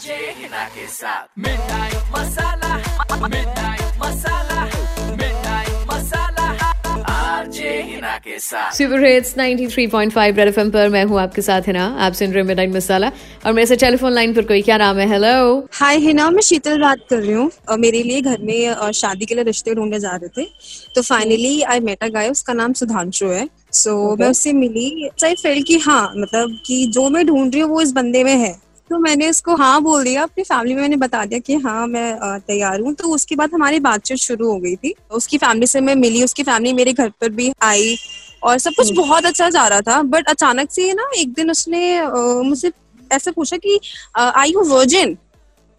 जय हिना के साथ। मिठाई मसाला, मिठाई मसाला, मिठाई मसाला आरजे हिना के साथ। सुपर हिट्स 93.5 रेड एफएम पर मैं हूँ आपके साथ हिना। आप सुन रहे मिठाई मसाला और मेरे से टेलीफोन लाइन पर कोई, क्या नाम है? हेलो, हाय हिना, मैं शीतल बात कर रही हूँ। मेरे लिए घर में शादी के लिए रिश्ते ढूंढने जा रहे थे तो फाइनली आई मेट अ गाय, उसका नाम सुधांशु है। सो मैं उससे मिली, आई फील कि हाँ मतलब कि जो मैं ढूंढ रही हूँ वो इस बंदे में है। तो मैंने उसको हाँ बोल दिया, अपनी फैमिली में मैंने बता दिया कि हाँ मैं तैयार हूँ। तो उसके बाद हमारी बातचीत शुरू हो गई थी। उसकी फैमिली से मैं मिली, उसकी फैमिली मेरे घर पर भी आई और सब कुछ बहुत अच्छा जा रहा था। बट अचानक से ना एक दिन उसने मुझसे ऐसे पूछा कि आई यू वर्जिन?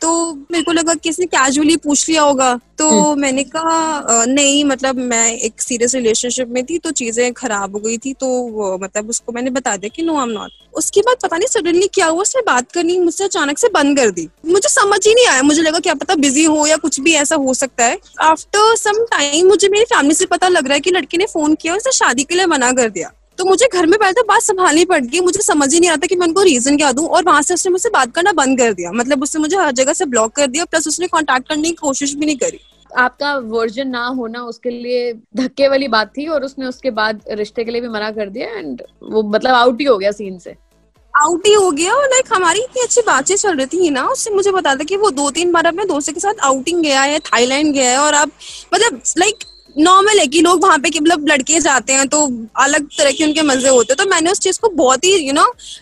तो मेरे को लगा किसी कैजुअली पूछ लिया होगा। तो मैंने कहा नहीं, मतलब मैं एक सीरियस रिलेशनशिप में थी तो चीजें खराब हो गई थी। तो मतलब उसको मैंने बता दिया कि नो आई एम नॉट। उसके बाद पता नहीं सडनली क्या हुआ, उसने बात करनी मुझसे अचानक से बंद कर दी। मुझे समझ ही नहीं आया, मुझे लगा क्या पता बिजी हो या कुछ भी ऐसा हो सकता है। आफ्टर सम टाइम मुझे मेरी फैमिली से पता लग रहा है कि लड़के ने फोन किया और उसे शादी के लिए मना कर दिया। तो मुझे घर में बैठे बात संभालनी पड़ गई। मुझे समझ ही नहीं आता कि मैं उनको रीजन क्या दूं। और वहां से उसने मुझसे बात करना बंद कर दिया, मतलब उसने मुझे हर जगह से ब्लॉक कर दिया। प्लस उसने कांटेक्ट करने की कोशिश भी नहीं करी। आपका वर्जन ना होना उसके लिए धक्के वाली बात थी और उसने उसके बाद रिश्ते के लिए भी मना कर दिया। एंड वो मतलब आउट ही हो गया, सीन से आउट ही हो गया। और लाइक हमारी इतनी अच्छी बातचीत चल रही थी ना, उससे मुझे पता था कि वो 2-3 बार अपने दोस्तों के साथ आउटिंग गया है, थाईलैंड गया है। और आप मतलब लाइक नॉर्मल है कि लोग वहां पे मतलब लड़के जाते हैं तो अलग तरह के उनके मजे होते हैं। तो मैंने उस चीज को बहुत ही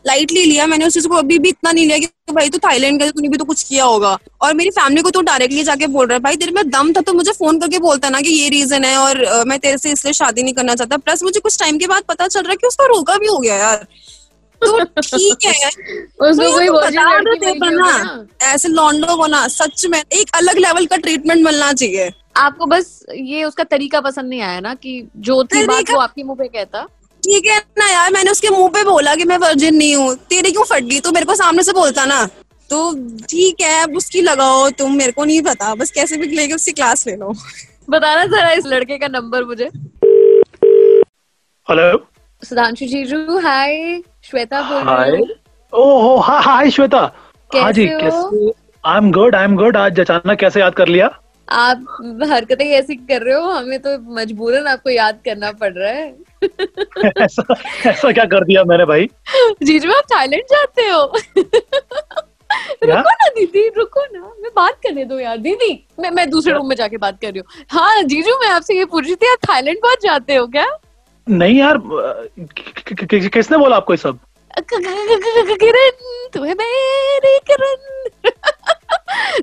लाइटली लिया। मैंने उस चीज को अभी भी इतना नहीं लिया कि भाई तू थाईलैंड गया, तूने भी तो कुछ किया होगा। और मेरी फैमिली को तो डायरेक्टली जाके बोल रहा है, भाई तेरे में दम था तो मुझे फोन करके बोलता ना कि ये रीजन है और मैं तेरे से इसलिए शादी नहीं करना चाहता। प्लस मुझे कुछ टाइम के बाद पता चल रहा है कि उसका रोका भी हो गया यार। तो ठीक है यार, ऐसे लॉन्डो होना सच में एक अलग लेवल का ट्रीटमेंट मिलना चाहिए आपको। बस ये उसका तरीका पसंद नहीं आया ना कि जो थी बात वो आपके मुंह पे कहता। ठीक है ना यार, मैंने उसके मुंह पे बोला कि मैं वर्जिन नहीं हूँ, तेरे क्यों फट गई? तो मेरे को सामने से बोलता ना। तो ठीक है, अब उसकी लगाओ तुम, मेरे को नहीं पता, बस कैसे भी लेके उसकी क्लास ले लो। बताना जरा इस लड़के का नंबर मुझे। हेलो सुधांशु जीजू, हाय श्वेता बोल रही हूं। ओह हाय श्वेता, हां जी कैसे? I am good. आज अचानक कैसे याद कर लिया? आप हरकतें ऐसी कर रहे हो, हमें तो मजबूरन आपको याद करना पड़ रहा है। ऐसा क्या कर दिया मैंने भाई? जीजू आप थाईलैंड जाते हो? रुको ना दीदी, रुको ना, मैं बात करने दो यार दीदी। मैं दूसरे रूम में जाके बात कर रही हूँ। हाँ जीजू, मैं आपसे ये पूछ रही थी, आप थाईलैंड बहुत जाते हो क्या? नहीं यार, किसने बोला आपको ये सब? किरण, तुम्हें मेरी किरण।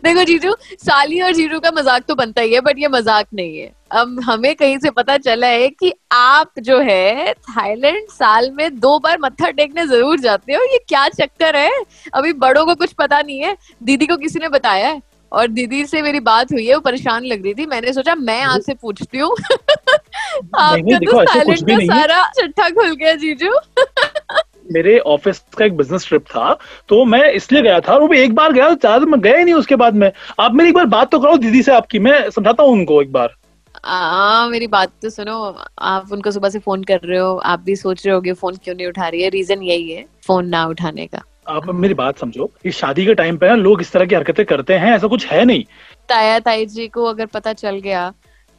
देखो जीजू, साली और जीजू का मजाक तो बनता ही है, बट ये मजाक नहीं है। अब हमें कहीं से पता चला है कि आप जो है थाईलैंड साल में 2 बार मत्था टेकने जरूर जाते हो। ये क्या चक्कर है? अभी बड़ों को कुछ पता नहीं है, दीदी को किसी ने बताया है और दीदी से मेरी बात हुई है, वो परेशान लग रही थी। मैंने सोचा मैं आपसे पूछती हूँ। आपका तो थाईलैंड का सारा चट्टा खुल गया जीजू। मेरे ऑफिस का एक बिजनेस ट्रिप था तो मैं इसलिए गया था, और वो भी एक बार गया, ज्यादा मैं गया ही नहीं उसके बाद में। आप मेरी एक बार बात तो करो दीदी से आपकी, मैं समझाता हूँ उनको एक बार। मेरी बात तो सुनो। आप उनको सुबह से फोन कर रहे हो, आप भी सोच रहे होगे फोन क्यों नहीं उठा रही है। रीजन यही है फोन ना उठाने का। आप मेरी बात समझो, इस शादी के टाइम पे लोग इस तरह की हरकतें करते हैं, ऐसा कुछ है नहीं। ताया ताई जी को अगर पता चल गया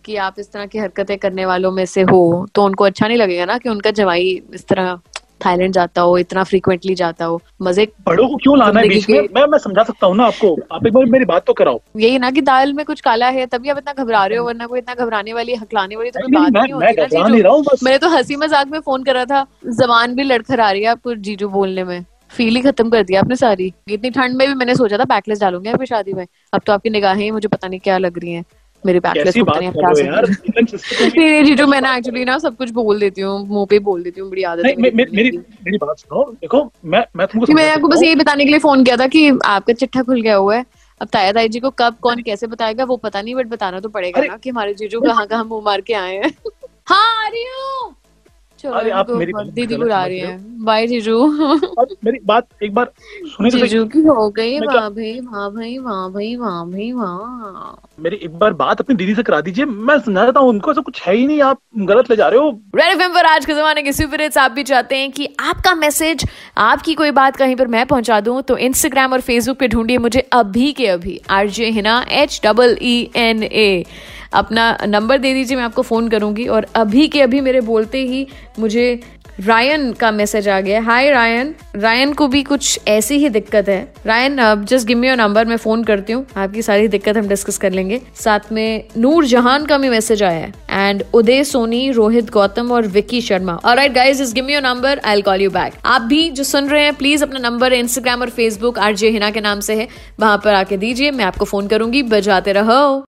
कि आप इस तरह की हरकतें करने वालों में से हो तो उनको अच्छा नहीं लगेगा ना कि उनका जवाई इस तरह थाईलैंड जाता हो, इतना फ्रीक्वेंटली जाता हो। मजे बड़ों को क्यों लाना है बीच में? मैं समझा सकता हूँ ना आपको, आप एक बार मेरी बात तो कराओ। यही ना कि दाल में कुछ काला है तभी आप इतना घबरा रहे हो, वरना कोई इतना घबराने वाली हकलाने वाली तो कोई बात नहीं होती। मैंने तो हंसी मजाक में फोन करा था। जबान भी लड़खड़ा रही है आपको जीजू बोलने में, फील ही खत्म कर दिया आपने सारी। इतनी ठंड में भी मैंने सोचा था बैकलेस डालूंगी आपकी शादी में, अब तो आपकी निगाहें मुझे पता नहीं क्या लग रही है। मेरे बैकलेस जीजू, मैंने एक्चुअली ना सब कुछ बोल देती हूँ, मुंह पे बोल देती हूँ, बड़ी आदत है मेरी बात सुनो। देखो मैं आपको बस ये बताने के लिए फोन किया था कि आपका चिट्ठा खुल गया हुआ है। अब ताया ताई जी को कब कौन कैसे बताएगा वो पता नहीं, बट बताना तो पड़ेगा ना कि हमारे जीजू कहाँ कहाँ मुंह मार के आए हैं। हाँ आ रही हूँ। अरे आप मेरी दीदी बुला रही हैं। बाय जीजू। मेरी बात एक बार सुनिए। जीजू की हो गई। वाह भाई वाह भाई वाह भाई वाह भाई वाह। मेरी एक बार बात अपनी दीदी से करा दीजिए, मैं सुना देता हूँ उनको। ऐसा कुछ है ही नहीं, आप गलत ले जा रहे हो। रेड एफएम पर आज के जमाने के सुपर हिट्स। आप भी चाहते हैं कि आपका मैसेज, आपकी कोई बात कहीं पर मैं पहुंचा दूं, तो इंस्टाग्राम और फेसबुक पे ढूंढिए मुझे अभी के अभी आरजे हिना HEENA। अपना नंबर दे दीजिए, मैं आपको फ़ोन करूंगी। और अभी के अभी मेरे बोलते ही मुझे रायन का मैसेज आ गया। हाय रायन। रायन को भी कुछ ऐसी ही दिक्कत है। Ryan just give me your number, मैं फ़ोन करती हूँ, आपकी सारी दिक्कत हम डिस्कस कर लेंगे। साथ में नूर जहान का भी मैसेज आया है, एंड उदय सोनी, रोहित गौतम और Vicky Sharma. Alright guys, just give me your number, I will call you back. आप भी जो सुन रहे हैं, प्लीज अपना नंबर इंस्टाग्राम और फेसबुक आरजे हिना के नाम से है, वहां पर आके दीजिए, मैं आपको फ़ोन करूंगी। बजाते रहो।